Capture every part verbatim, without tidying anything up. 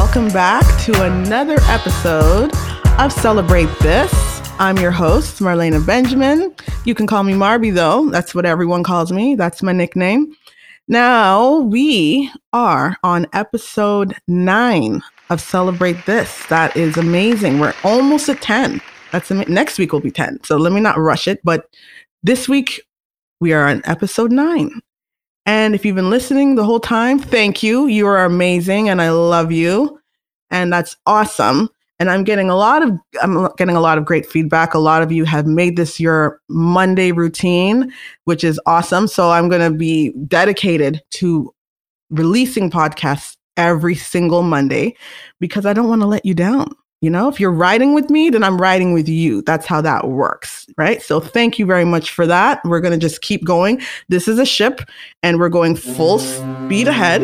welcome back to another episode of Celebrate This. I'm your host, Marlena Benjamin. You can call me Marby, though. That's what everyone calls me. That's my nickname. Now, we are on episode nine of Celebrate This. That is amazing. We're almost at ten. That's am- Next week will be ten, so let me not rush it. But this week, we are on episode nine. And if you've been listening the whole time, thank you. You are amazing, and I love you. And that's awesome. And I'm getting a lot of I'm getting a lot of great feedback. A lot of you have made this your Monday routine, which is awesome. So I'm going to be dedicated to releasing podcasts every single Monday because I don't want to let you down. You know, if you're riding with me, then I'm riding with you. That's how that works, right? So thank you very much for that. We're going to just keep going. This is a ship and we're going full speed ahead.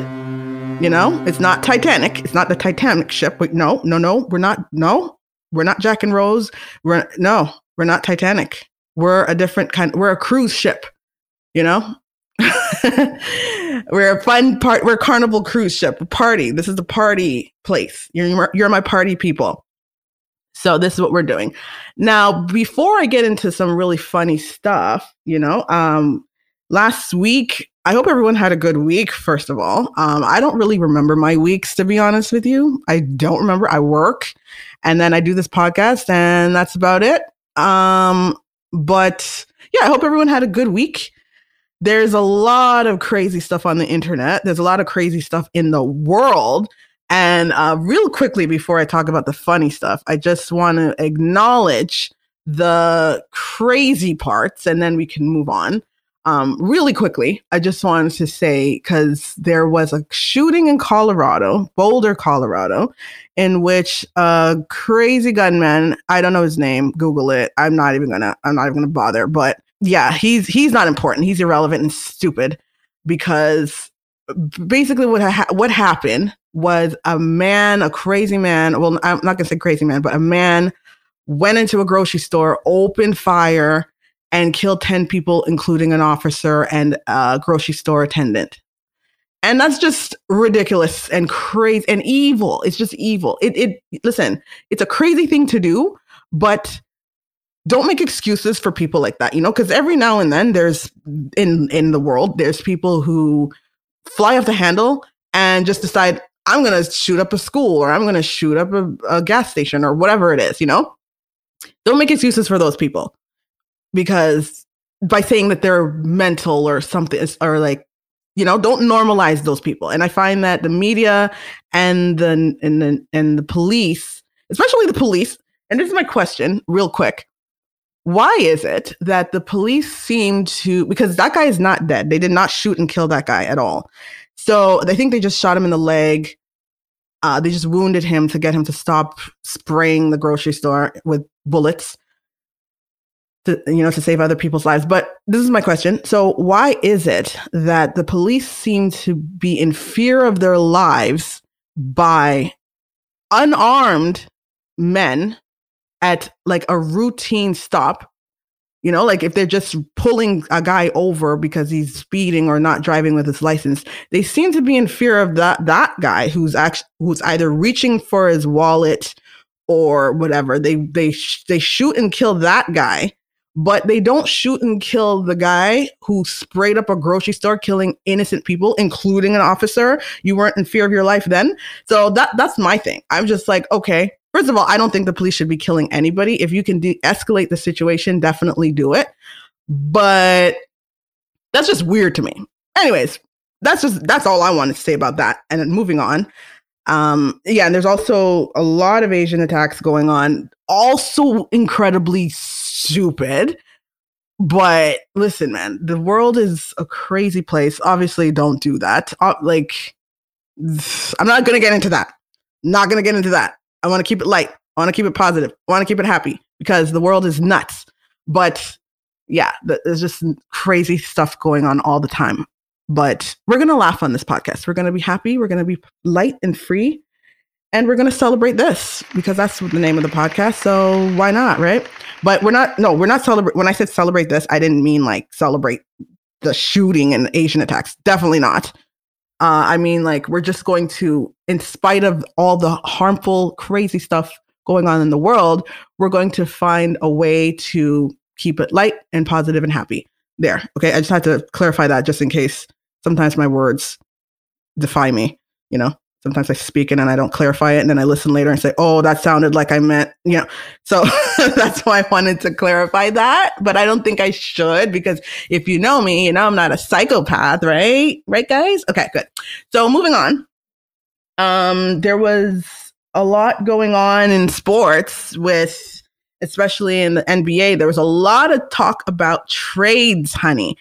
You know, it's not Titanic. It's not the Titanic ship. But no, no, no, we're not. No, we're not Jack and Rose. We're no, we're not Titanic. We're a different kind. We're a cruise ship, you know, we're a fun part. We're a Carnival cruise ship, a party. This is the party place. You're, you're my party people. So this is what we're doing. Now, before I get into some really funny stuff, you know, um, last week, I hope everyone had a good week, first of all. Um, I don't really remember my weeks, to be honest with you. I don't remember. I work, and then I do this podcast, and that's about it. Um, but, yeah, I hope everyone had a good week. There's a lot of crazy stuff on the internet. There's a lot of crazy stuff in the world. And uh, real quickly, before I talk about the funny stuff, I just want to acknowledge the crazy parts, and then we can move on. Um, really quickly, I just wanted to say, because there was a shooting in Colorado, Boulder, Colorado, in which a crazy gunman, I don't know his name, Google it. I'm not even gonna, I'm not even gonna bother. But yeah, he's, he's not important. He's irrelevant and stupid because basically what, ha- what happened was a man, a crazy man. Well, I'm not gonna say crazy man, but a man went into a grocery store, opened fire, and killed ten people, including an officer and a grocery store attendant. And that's just ridiculous and crazy and evil. It's just evil. It, it listen, it's a crazy thing to do, but don't make excuses for people like that, you know, because every now and then there's in, in the world, there's people who fly off the handle and just decide, I'm going to shoot up a school or I'm going to shoot up a, a gas station or whatever it is, you know. Don't make excuses for those people. Because by saying that they're mental or something, or like, you know, don't normalize those people. And I find that the media and the and the, and the police, especially the police, and this is my question real quick. Why is it that the police seem to, because that guy is not dead. They did not shoot and kill that guy at all. So I think they just shot him in the leg. Uh, they just wounded him to get him to stop spraying the grocery store with bullets. To, you know, to save other people's lives. But this is my question. So why is it that the police seem to be in fear of their lives by unarmed men at like a routine stop? You know, like if they're just pulling a guy over because he's speeding or not driving with his license, they seem to be in fear of that that guy who's actually who's either reaching for his wallet or whatever. They they sh- they shoot and kill that guy. But they don't shoot and kill the guy who sprayed up a grocery store, killing innocent people, including an officer. You weren't in fear of your life then. So that that's my thing. I'm just like, okay, first of all, I don't think the police should be killing anybody. If you can de-escalate the situation, definitely do it. But that's just weird to me. Anyways, that's just that's all I wanted to say about that. And then moving on. Um, yeah, and there's also a lot of Asian attacks going on. Also incredibly stupid. But listen, man, the world is a crazy place. Obviously, don't do that. Uh, like, I'm not going to get into that. Not going to get into that. I want to keep it light. I want to keep it positive. I want to keep it happy because the world is nuts. But yeah, there's just crazy stuff going on all the time. But we're going to laugh on this podcast. We're going to be happy. We're going to be light and free. And we're going to celebrate this because that's the name of the podcast. So why not, right? But we're not, no, we're not celebrate. When I said celebrate this, I didn't mean like celebrate the shooting and Asian attacks. Definitely not. Uh, I mean, like, we're just going to, in spite of all the harmful, crazy stuff going on in the world, we're going to find a way to keep it light and positive and happy. There. Okay. I just had to clarify that just in case sometimes my words defy me, you know. Sometimes I speak and then I don't clarify it, and then I listen later and say, oh, that sounded like I meant, you know. So that's why I wanted to clarify that. But I don't think I should, because if you know me, you know I'm not a psychopath, right? Right, guys? Okay, good. So moving on. Um, there was a lot going on in sports with, especially in the N B A, there was a lot of talk about trades, honey.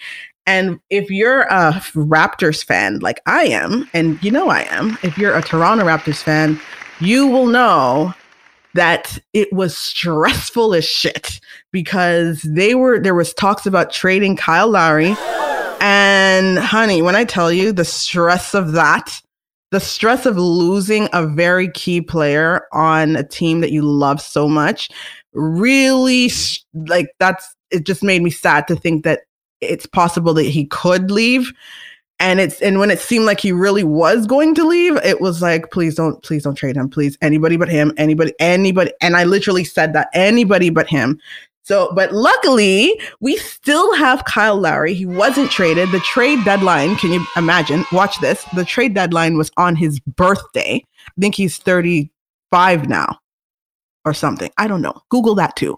And if you're a Raptors fan, like I am, and you know I am, if you're a Toronto Raptors fan, you will know that it was stressful as shit, because they were, there was talks about trading Kyle Lowry. And honey, when I tell you the stress of that, the stress of losing a very key player on a team that you love so much, really, like, that's, it just made me sad to think that it's possible that he could leave. And it's, and when it seemed like he really was going to leave, it was like, please don't, please don't trade him. Please, anybody but him, anybody, anybody. And I literally said that, anybody but him. So, but luckily we still have Kyle Lowry. He wasn't traded. The trade deadline, can you imagine? Watch this. The trade deadline was on his birthday. I think he's thirty-five now or something. I don't know. Google that too.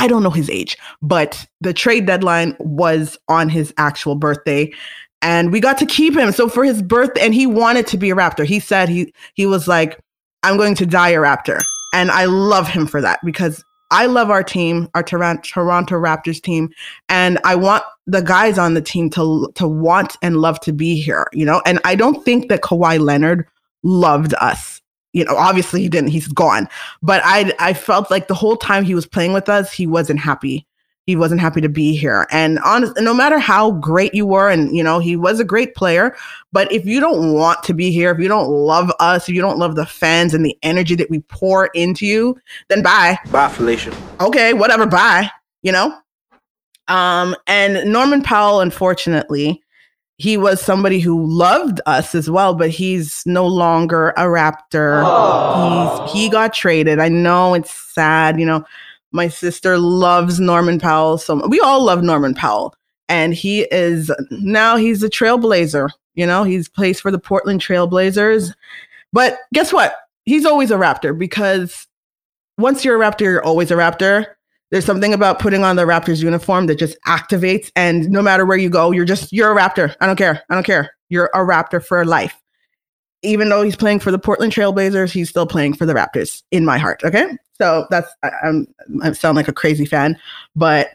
I don't know his age, but the trade deadline was on his actual birthday, and we got to keep him. So for his birthday, and he wanted to be a Raptor. He said he, he was like, I'm going to die a Raptor. And I love him for that, because I love our team, our Toronto Raptors team. And I want the guys on the team to, to want and love to be here, you know? And I don't think that Kawhi Leonard loved us. You know, obviously he didn't, he's gone. But I I felt like the whole time he was playing with us, he wasn't happy. He wasn't happy to be here. And honest, no matter how great you were, and, you know, he was a great player, but if you don't want to be here, if you don't love us, if you don't love the fans and the energy that we pour into you, then bye. Bye, Felicia. Okay, whatever, bye, you know? Um, and Norman Powell, unfortunately, he was somebody who loved us as well, but he's no longer a Raptor. Aww. He's, he got traded. I know it's sad. You know, my sister loves Norman Powell. So we all love Norman Powell, and he is now he's a Trailblazer. You know, he's plays for the Portland Trailblazers, but guess what? He's always a Raptor, because once you're a Raptor, you're always a Raptor. There's something about putting on the Raptors uniform that just activates, and no matter where you go, you're just, you're a Raptor. I don't care. I don't care. You're a Raptor for life. Even though he's playing for the Portland Trailblazers, he's still playing for the Raptors in my heart. Okay. So that's, I, I'm, I sound like a crazy fan, but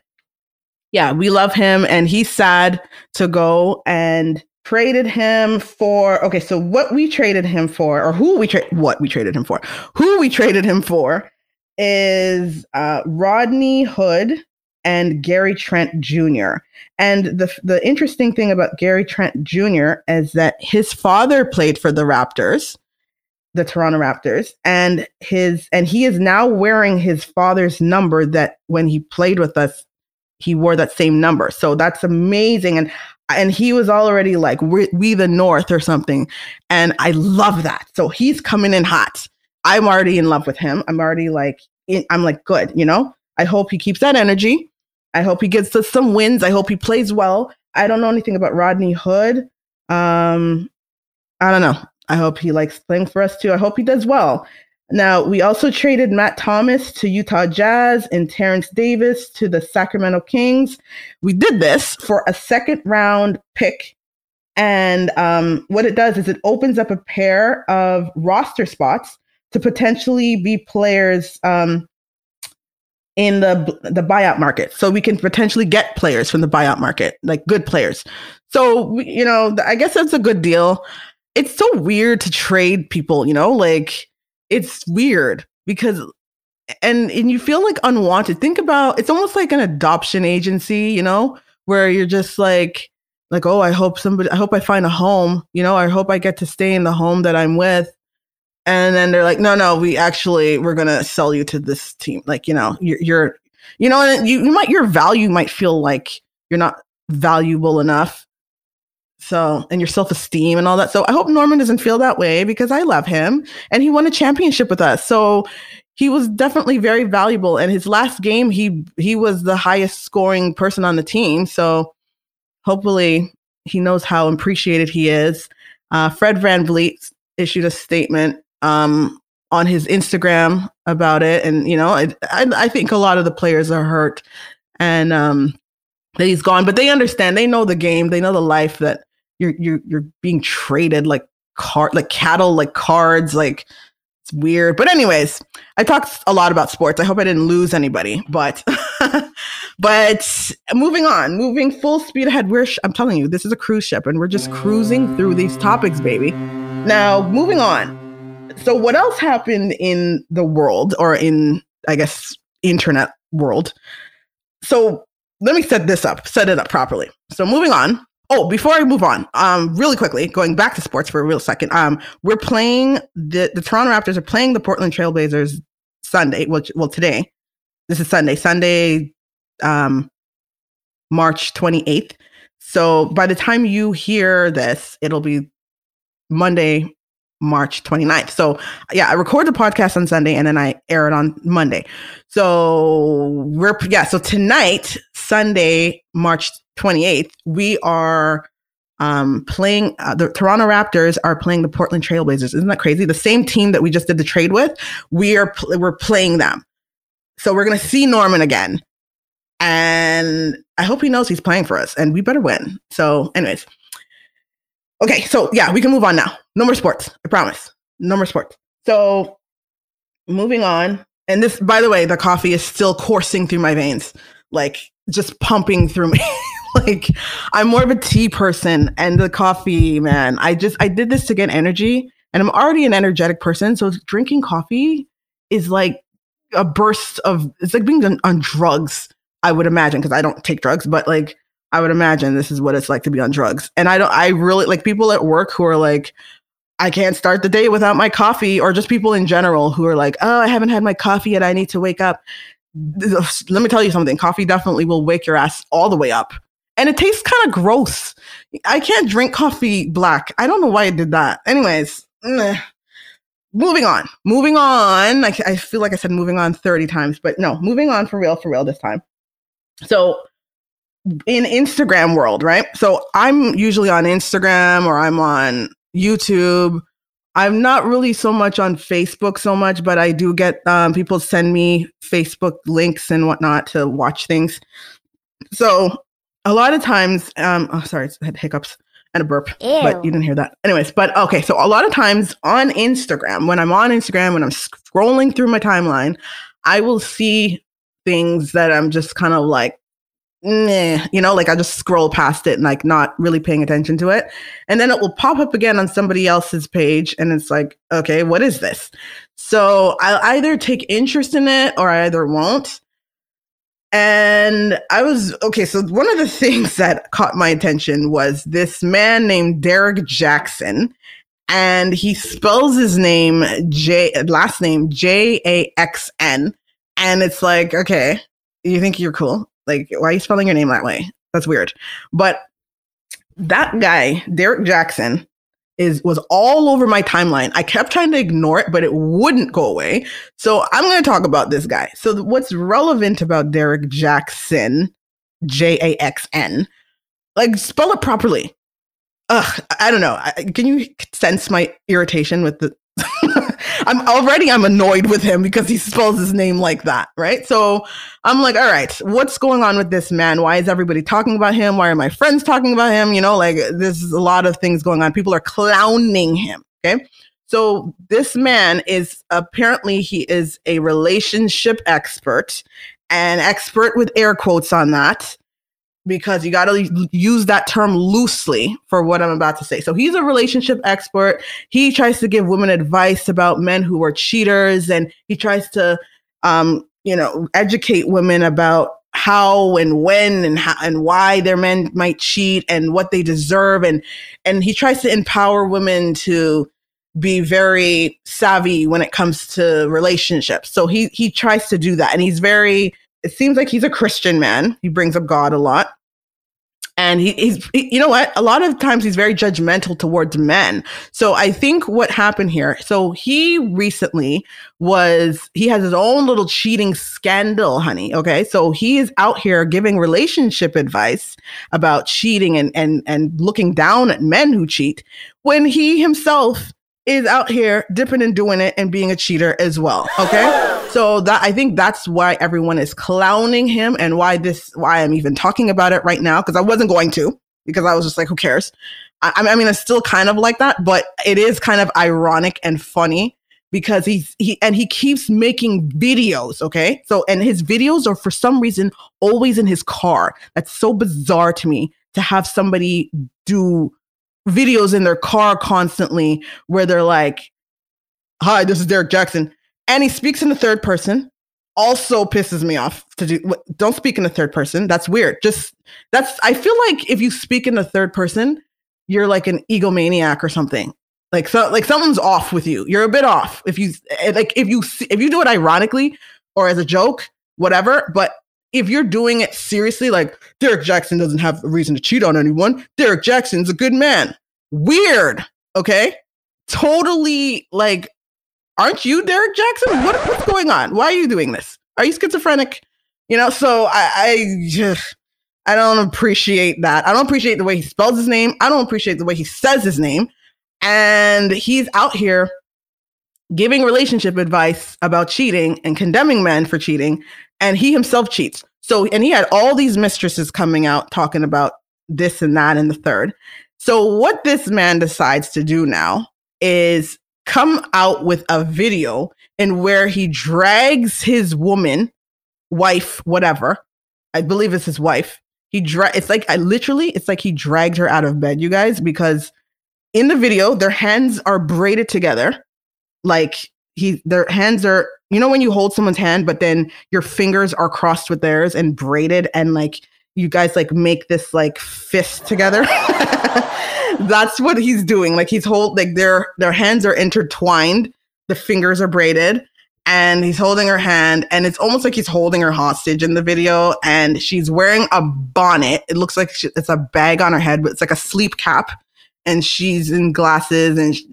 yeah, we love him, and he's sad to go. And traded him for, okay, so what we traded him for, or who we tra- what we traded him for, who we traded him for, is uh, Rodney Hood and Gary Trent Junior And the the interesting thing about Gary Trent Junior is that his father played for the Raptors, the Toronto Raptors, and his and he is now wearing his father's number that when he played with us, he wore that same number. So that's amazing. And and he was already like, we, we the North or something. And I love that. So he's coming in hot. I'm already in love with him. I'm already like, in, I'm like, good, you know, I hope he keeps that energy. I hope he gets us some wins. I hope he plays well. I don't know anything about Rodney Hood. Um, I don't know. I hope he likes playing for us too. I hope he does well. Now, we also traded Matt Thomas to Utah Jazz and Terrence Davis to the Sacramento Kings. We did this for a second round pick. And um, what it does is it opens up a pair of roster spots to potentially be players um, in the the buyout market. So we can potentially get players from the buyout market, like good players. So, you know, I guess that's a good deal. It's so weird to trade people, you know, like it's weird because, and, and you feel like unwanted. Think about, it's almost like an adoption agency, you know, where you're just like, like, oh, I hope somebody, I hope I find a home, you know, I hope I get to stay in the home that I'm with. And then they're like, no, no, we actually, we're going to sell you to this team. Like, you know, you're, you're you know, and you, you might, your value might feel like you're not valuable enough. So, and your self-esteem and all that. So I hope Norman doesn't feel that way, because I love him and he won a championship with us. So he was definitely very valuable. And his last game, he, he was the highest scoring person on the team. So hopefully he knows how appreciated he is. Uh, Fred Van Vleet issued a statement um, on his Instagram about it. And, you know, I, I, I think a lot of the players are hurt and um, that he's gone, but they understand, they know the game. They know the life that, You're, you're you're being traded like car like cattle, like cards, like it's weird. But anyways, I talked a lot about sports. I hope I didn't lose anybody. But but moving on, moving full speed ahead. We're sh- I'm telling you, this is a cruise ship, and we're just cruising through these topics, baby. Now moving on. So what else happened in the world, or in I guess internet world? So let me set this up, set it up properly. So moving on. Oh, before I move on, um, really quickly, going back to sports for a real second, um, we're playing, the, the Toronto Raptors are playing the Portland Trailblazers Sunday, which, well, today, this is Sunday, Sunday, um, March twenty-eighth. So by the time you hear this, it'll be Monday, March twenty-ninth. So yeah, I record the podcast on Sunday and then I air it on Monday. So we're, yeah, so tonight, Sunday, March twenty-eighth, we are um, playing, uh, the Toronto Raptors are playing the Portland Trailblazers. Isn't that crazy? The same team that we just did the trade with, we are pl- we're playing them. So we're going to see Norman again. And I hope he knows he's playing for us and we better win. So anyways. Okay, so yeah, we can move on now. No more sports. I promise. No more sports. So moving on. And this, by the way, the coffee is still coursing through my veins. Like, just pumping through me. Like, I'm more of a tea person, and the coffee, man, I just, I did this to get energy, and I'm already an energetic person. So drinking coffee is like a burst of, it's like being on, on drugs, I would imagine, because I don't take drugs, but like, I would imagine this is what it's like to be on drugs. And I don't, I really, like people at work who are like, I can't start the day without my coffee, or just people in general who are like, oh, I haven't had my coffee yet, I need to wake up. Let me tell you something. Coffee definitely will wake your ass all the way up. And it tastes kind of gross. I can't drink coffee black. I don't know why I did that. Anyways, meh. moving on. Moving on. I, I feel like I said moving on thirty times, but no, moving on for real, for real this time. So in Instagram world, right? So I'm usually on Instagram or I'm on YouTube. I'm not really so much on Facebook so much, but I do get um, people send me Facebook links and whatnot to watch things. So a lot of times, um, oh, sorry, I had hiccups and a burp, Ew. But you didn't hear that. Anyways, but okay, so a lot of times on Instagram, when I'm on Instagram, when I'm scrolling through my timeline, I will see things that I'm just kind of like, nah, you know, like I just scroll past it and like not really paying attention to it. And then it will pop up again on somebody else's page. And it's like, okay, what is this? So I'll either take interest in it or I either won't. And I was, okay, so one of the things that caught my attention was this man named Derrick Jaxn. And he spells his name, J last name, J A X N. And it's like, okay, you think you're cool? Like, why are you spelling your name that way? That's weird. But that guy, Derrick Jaxn, is was all over my timeline. I kept trying to ignore it, but it wouldn't go away. So I'm going to talk about this guy. So th- what's relevant about Derrick Jaxn, J A X N, like, spell it properly. Ugh, I don't know. I, can you sense my irritation with the... I'm already, I'm annoyed with him because he spells his name like that, right? So I'm like, all right, what's going on with this man? Why is everybody talking about him? Why are my friends talking about him? You know, like there's a lot of things going on. People are clowning him, okay? So this man is apparently, he is a relationship expert, an expert with air quotes on that, because you got to use that term loosely for what I'm about to say. So he's a relationship expert. He tries to give women advice about men who are cheaters, and he tries to, um, you know, educate women about how and when and how and why their men might cheat and what they deserve. And, and he tries to empower women to be very savvy when it comes to relationships. So he, he tries to do that. And he's very, it seems like he's a Christian man. He brings up God a lot. And he, he's, he, you know what? A lot of times he's very judgmental towards men. So I think what happened here. So he recently was, he has his own little cheating scandal, honey. Okay. So he is out here giving relationship advice about cheating and, and, and looking down at men who cheat when he himself is out here dipping and doing it and being a cheater as well. Okay. So that, I think that's why everyone is clowning him and why this, why I'm even talking about it right now. Cause I wasn't going to, because I was just like, who cares? I, I mean, it's still kind of like that, but it is kind of ironic and funny because he's, he, and he keeps making videos. Okay. So, and his videos are for some reason always in his car. That's so bizarre to me, to have somebody do videos in their car constantly where they're like, hi, this is Derrick Jaxn. And he speaks in the third person. Also pisses me off to do. Don't speak in the third person. That's weird. Just that's, I feel like if you speak in the third person, you're like an egomaniac or something. Like, so like something's off with you. You're a bit off. If you like, if you, if you do it ironically or as a joke, whatever, but if you're doing it seriously, like Derrick Jaxn doesn't have a reason to cheat on anyone. Derrick Jackson's a good man. Weird. Okay. Totally like, aren't you Derrick Jaxn? What, what's going on? Why are you doing this? Are you schizophrenic? You know, so I, I just, I don't appreciate that. I don't appreciate the way he spells his name. I don't appreciate the way he says his name. And he's out here giving relationship advice about cheating and condemning men for cheating. And he himself cheats. So, and he had all these mistresses coming out talking about this and that and the third. So what this man decides to do now is come out with a video in where he drags his woman, wife, whatever. I believe it's his wife. He dra- It's like, I literally, it's like he dragged her out of bed, you guys, because in the video, their hands are braided together. Like he, their hands are, you know, when you hold someone's hand, but then your fingers are crossed with theirs and braided, and like you guys like make this like fist together. That's what he's doing. Like he's hold like their their hands are intertwined, the fingers are braided, and he's holding her hand, and it's almost like he's holding her hostage in the video. And she's wearing a bonnet. It looks like she, it's a bag on her head, but it's like a sleep cap, and she's in glasses and. She,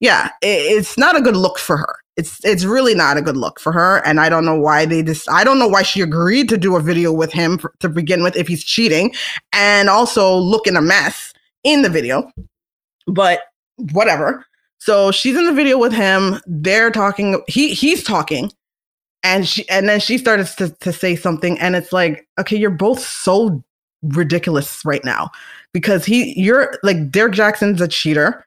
Yeah, it's not a good look for her. It's it's really not a good look for her, and I don't know why they just. I don't know why she agreed to do a video with him for, to begin with, if he's cheating, and also looking a mess in the video. But whatever. So she's in the video with him. They're talking. He he's talking, and she and then she started to, to say something, and it's like, okay, you're both so ridiculous right now because he you're like Derrick Jackson's a cheater.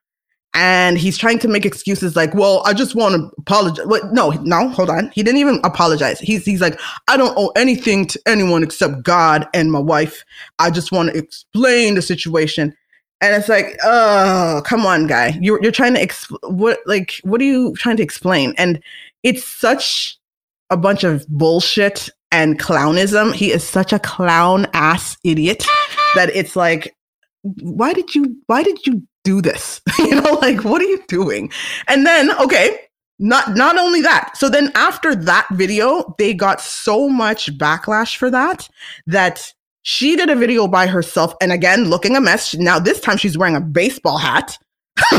And he's trying to make excuses like, well, I just want to apologize. Wait, no, no, hold on. He didn't even apologize. He's he's like, I don't owe anything to anyone except God and my wife. I just want to explain the situation. And it's like, oh, come on, guy. You're, you're trying to, exp- what, like, what are you trying to explain? And it's such a bunch of bullshit and clownism. He is such a clown ass idiot that it's like, why did you, why did you, do this? You know, like, what are you doing? And then, okay, not not only that. So then after that video, they got so much backlash for that, that she did a video by herself. And again, looking a mess. Now, this time she's wearing a baseball hat.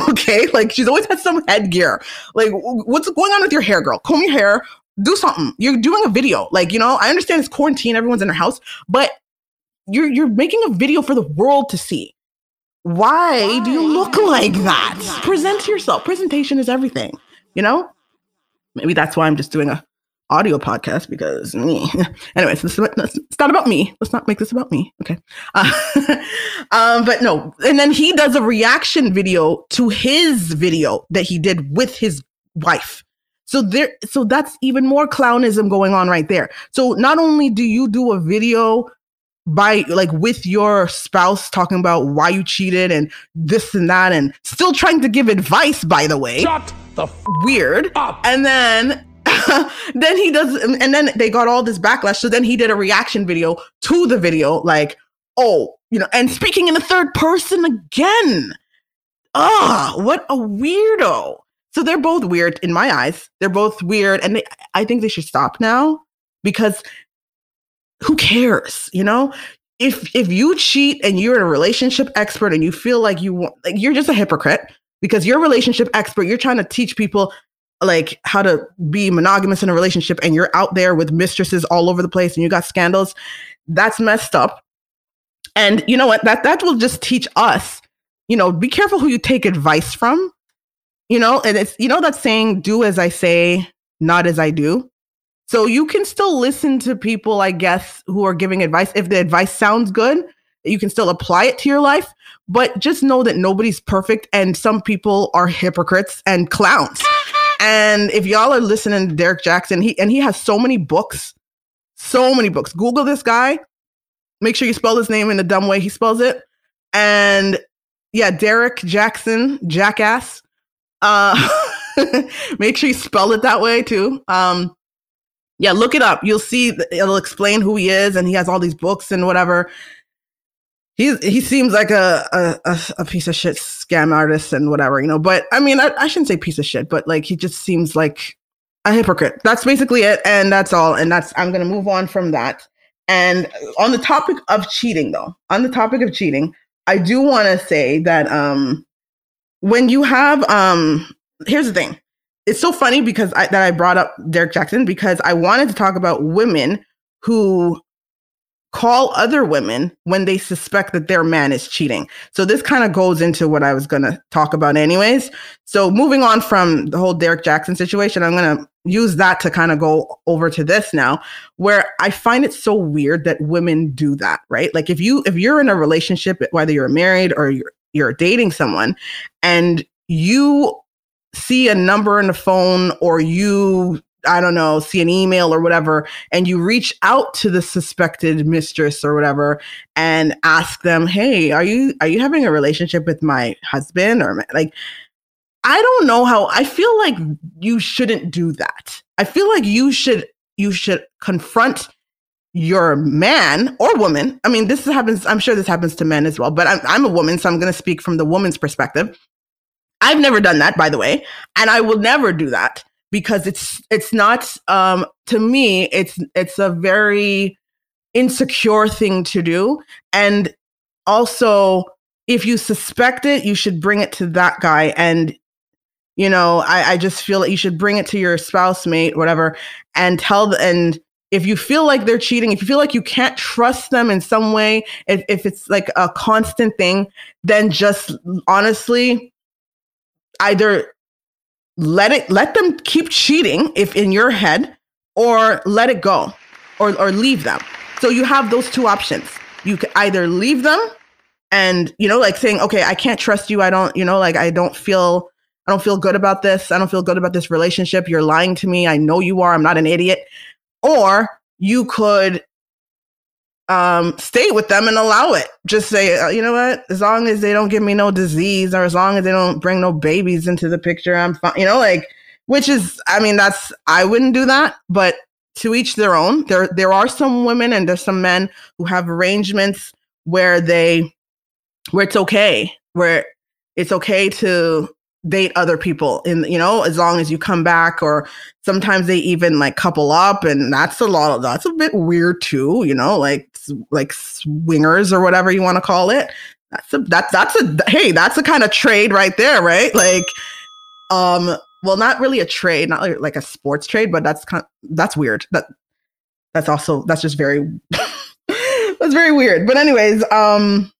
Okay. Like she's always had some headgear. Like what's going on with your hair, girl? Comb your hair, do something. You're doing a video. Like, you know, I understand it's quarantine. Everyone's in their house, but you're, you're making a video for the world to see. Why, Why do you look like that? Like present that. Yourself. Presentation is everything, you know? Maybe that's why I'm just doing a audio podcast because me. Anyways, this, this, it's not about me. Let's not make this about me. Okay. Uh, um, but no. And then he does a reaction video to his video that he did with his wife. So there, so that's even more clownism going on right there. So not only do you do a video by like with your spouse talking about why you cheated and this and that, and still trying to give advice, by the way. Shut the f- weird up. And then then he does, and then they got all this backlash. So then he did a reaction video to the video, like, oh, you know, and speaking in the third person again. Ah, what a weirdo. So they're both weird in my eyes. They're both weird, and they, I think they should stop now because who cares? You know, if if you cheat and you're a relationship expert and you feel like you want, like, you're just a hypocrite, because you're a relationship expert. You're trying to teach people like how to be monogamous in a relationship, and you're out there with mistresses all over the place and you got scandals. That's messed up. And you know what? That that will just teach us, you know, be careful who you take advice from, you know, and it's, you know, that saying, do as I say, not as I do. So you can still listen to people, I guess, who are giving advice. If the advice sounds good, you can still apply it to your life, but just know that nobody's perfect and some people are hypocrites and clowns. And if y'all are listening to Derrick Jaxn, he and he has so many books, so many books. Google this guy. Make sure you spell his name in the dumb way he spells it. And yeah, Derrick Jaxn, jackass. Uh, make sure you spell it that way too. Um, yeah, look it up. You'll see. It'll explain who he is, and he has all these books and whatever. He he seems like a, a a piece of shit scam artist and whatever, you know. But I mean, I, I shouldn't say piece of shit, but like he just seems like a hypocrite. That's basically it, and that's all. And that's I'm gonna move on from that. And on the topic of cheating, though, on the topic of cheating, I do want to say that um, when you have um, here's the thing, it's so funny because I, that I brought up Derrick Jaxn because I wanted to talk about women who call other women when they suspect that their man is cheating. So this kind of goes into what I was going to talk about anyways. So moving on from the whole Derrick Jaxn situation, I'm going to use that to kind of go over to this now, where I find it so weird that women do that, right? Like if you, if you're in a relationship, whether you're married or you're, you're dating someone and you see a number in the phone or you I don't know, see an email or whatever, and you reach out to the suspected mistress or whatever and ask them, hey, are you are you having a relationship with my husband? Or my, like, I don't know how, I feel like you shouldn't do that. I feel like you should, you should confront your man or woman. I mean, this happens, I'm sure this happens to men as well, but I'm, I'm a woman, so I'm going to speak from the woman's perspective. I've never done that, by the way, and I will never do that. Because it's it's not um, to me it's it's a very insecure thing to do, and also if you suspect it, you should bring it to that guy, and you know I, I just feel that you should bring it to your spouse, mate, whatever, and tell the, and if you feel like they're cheating, if you feel like you can't trust them in some way, if if it's like a constant thing, then just honestly either. Let it, let them keep cheating if in your head, or let it go, or or leave them. So you have those two options. You can either leave them, and you know, like saying, okay, I can't trust you. I don't, you know, like I don't feel, I don't feel good about this. I don't feel good about this relationship. You're lying to me. I know you are. I'm not an idiot. Or you could um, stay with them and allow it. Just say, oh, you know what? As long as they don't give me no disease, or as long as they don't bring no babies into the picture, I'm fine. You know, like, which is, I mean, that's, I wouldn't do that, but to each their own. There, there are some women and there's some men who have arrangements where they, where it's okay, where it's okay to date other people in, you know, as long as you come back, or sometimes they even like couple up, and that's a lot of, that's a bit weird too, you know, like, like swingers or whatever you want to call it. That's a, that, that's a, hey, that's a kind of trade right there, right? Like, um, well, not really a trade, not like, like a sports trade, but that's kind of, that's weird. That, that's also, that's just very, that's very weird. But anyways, um,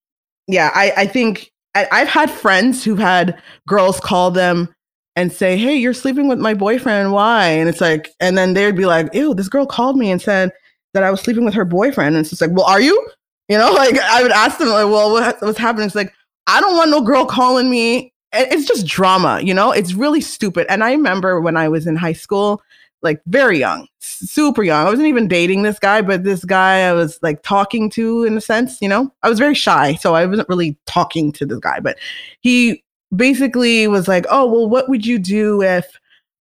yeah, I, I think, I've had friends who've had girls call them and say, hey, you're sleeping with my boyfriend. Why? And it's like, and then they'd be like, ew, this girl called me and said that I was sleeping with her boyfriend. And it's just like, well, are you? You know, like I would ask them, like, well, what, what's happening? It's like, I don't want no girl calling me. It's just drama, you know, it's really stupid. And I remember when I was in high school, like very young, super young. I wasn't even dating this guy, but this guy I was like talking to in a sense, you know, I was very shy. So I wasn't really talking to this guy, but he basically was like, oh, well, what would you do if,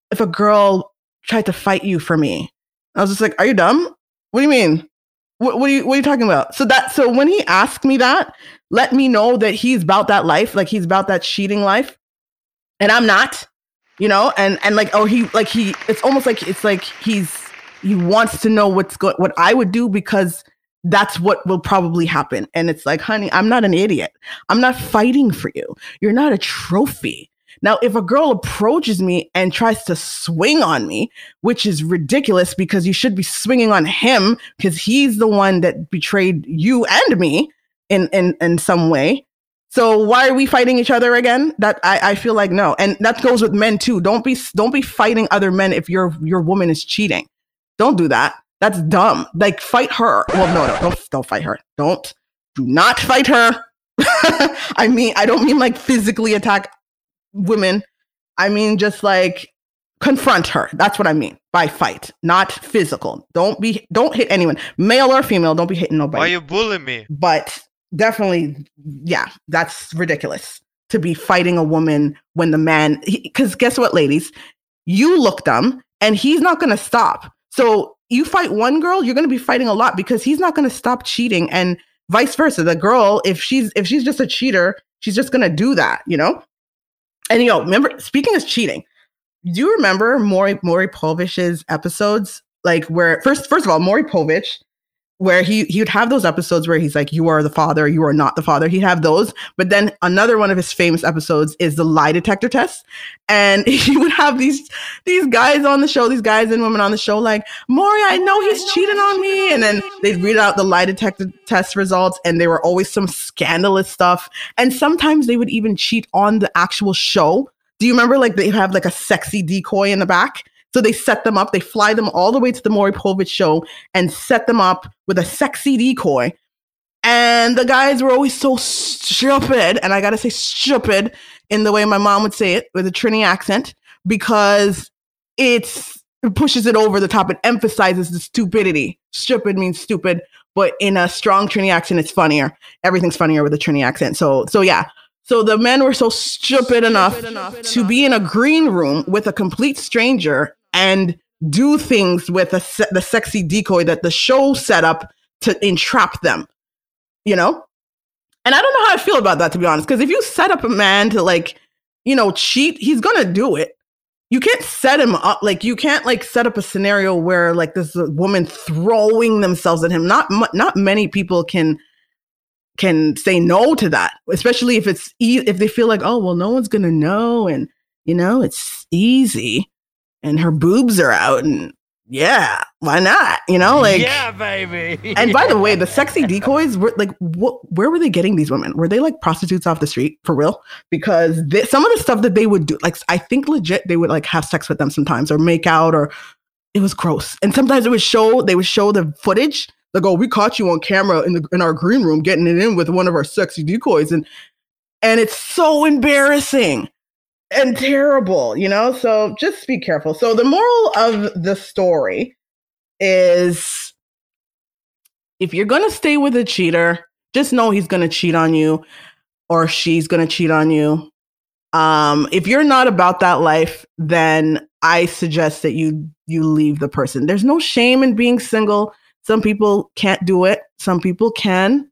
if a girl tried to fight you for me? I was just like, are you dumb? What do you mean? What, what are you, what are you talking about? So that, so when he asked me that, let me know that he's about that life. Like he's about that cheating life and I'm not. You know, and, and like, oh, he, like he, it's almost like, it's like he's, he wants to know what's good, what I would do because that's what will probably happen. And it's like, honey, I'm not an idiot. I'm not fighting for you. You're not a trophy. Now, if a girl approaches me and tries to swing on me, which is ridiculous because you should be swinging on him because he's the one that betrayed you and me in, in, in some way. So why are we fighting each other again? That I, I feel like, no. And that goes with men too. Don't be don't be fighting other men if your your woman is cheating. Don't do that. That's dumb. Like, fight her. Well, no, no, don't, don't fight her. Don't. Do not fight her. I mean, I don't mean like physically attack women. I mean, just like confront her. That's what I mean by fight, not physical. Don't be, don't hit anyone, male or female. Don't be hitting nobody. Why you bullying me? But definitely, yeah, that's ridiculous to be fighting a woman when the man, because guess what, ladies? You look dumb and he's not going to stop. So you fight one girl, you're going to be fighting a lot because he's not going to stop cheating, and vice versa. The girl, if she's if she's just a cheater, she's just going to do that, you know? And, you know, remember, speaking of cheating, do you remember Maury, Maury Povich's episodes? Like, where, first first of all, Maury Povich, where he, he would have those episodes where he's like, you are the father, you are not the father. He'd have those. But then another one of his famous episodes is the lie detector test. And he would have these these guys on the show, these guys and women on the show, like, Maury, I know he's cheating on me. And then they'd read out the lie detector test results, and they were always some scandalous stuff. And sometimes they would even cheat on the actual show. Do you remember, like, they have like a sexy decoy in the back? So they set them up, they fly them all the way to the Maury Povich show and set them up with a sexy decoy. And the guys were always so stupid, and I gotta say stupid in the way my mom would say it, with a Trini accent, because it's, it pushes it over the top. It emphasizes the stupidity. Stupid means stupid, but in a strong Trini accent, it's funnier. Everything's funnier with a Trini accent. So, so yeah. So the men were so stupid, stupid enough, enough to enough. be in a green room with a complete stranger and do things with a se- the sexy decoy that the show set up to entrap them, you know? And I don't know how I feel about that, to be honest, because if you set up a man to, like, you know, cheat, he's going to do it. You can't set him up. Like, you can't, like, set up a scenario where, like, this woman throwing themselves at him. Not mu- not many people can... can say no to that, especially if it's e- if they feel like, oh, well, no one's gonna know, and, you know, it's easy, and her boobs are out, and yeah, why not, you know? Like, yeah, baby. And by the way, the sexy decoys were like, what, where were they getting these women? Were they like prostitutes off the street for real? Because they, some of the stuff that they would do, like, I think legit they would like have sex with them sometimes, or make out, or it was gross. And sometimes it would show, they would show the footage. They go, we caught you on camera in the in our green room getting it in with one of our sexy decoys, and and it's so embarrassing and terrible, you know? So just be careful. So the moral of the story is, if you're gonna stay with a cheater, just know he's gonna cheat on you, or she's gonna cheat on you. Um, if you're not about that life, then I suggest that you you leave the person. There's no shame in being single. Some people can't do it. Some people can.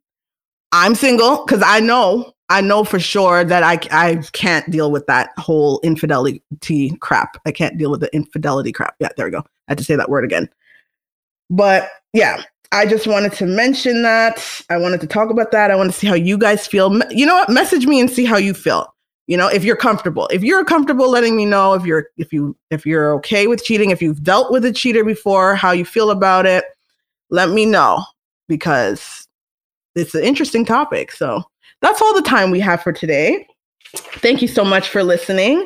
I'm single because I know, I know for sure that I, I can't deal with that whole infidelity crap. I can't deal with the infidelity crap. Yeah, there we go. I had to say that word again. But yeah, I just wanted to mention that. I wanted to talk about that. I want to see how you guys feel. You know what? Message me and see how you feel. You know, if you're comfortable, if you're comfortable letting me know if you're, if you, if you're okay with cheating, if you've dealt with a cheater before, how you feel about it. Let me know, because it's an interesting topic. So that's all the time we have for today. Thank you so much for listening.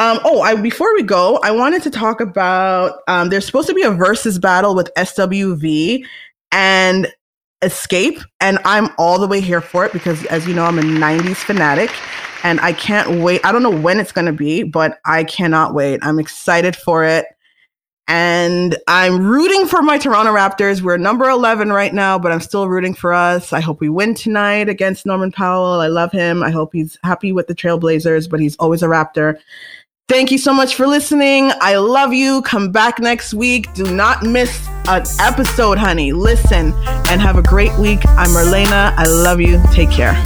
Um, oh, I, before we go, I wanted to talk about, um, there's supposed to be a versus battle with S W V and Escape, and I'm all the way here for it because, as you know, I'm a nineties fanatic, and I can't wait. I don't know when it's going to be, but I cannot wait. I'm excited for it. And I'm rooting for my Toronto Raptors. We're number eleven right now, but I'm still rooting for us. I hope we win tonight against Norman Powell. I love him. I hope he's happy with the Trailblazers, but he's always a Raptor. Thank you so much for listening. I love you. Come back next week. Do not miss an episode, honey. Listen, and have a great week. I'm Marlena. I love you. Take care.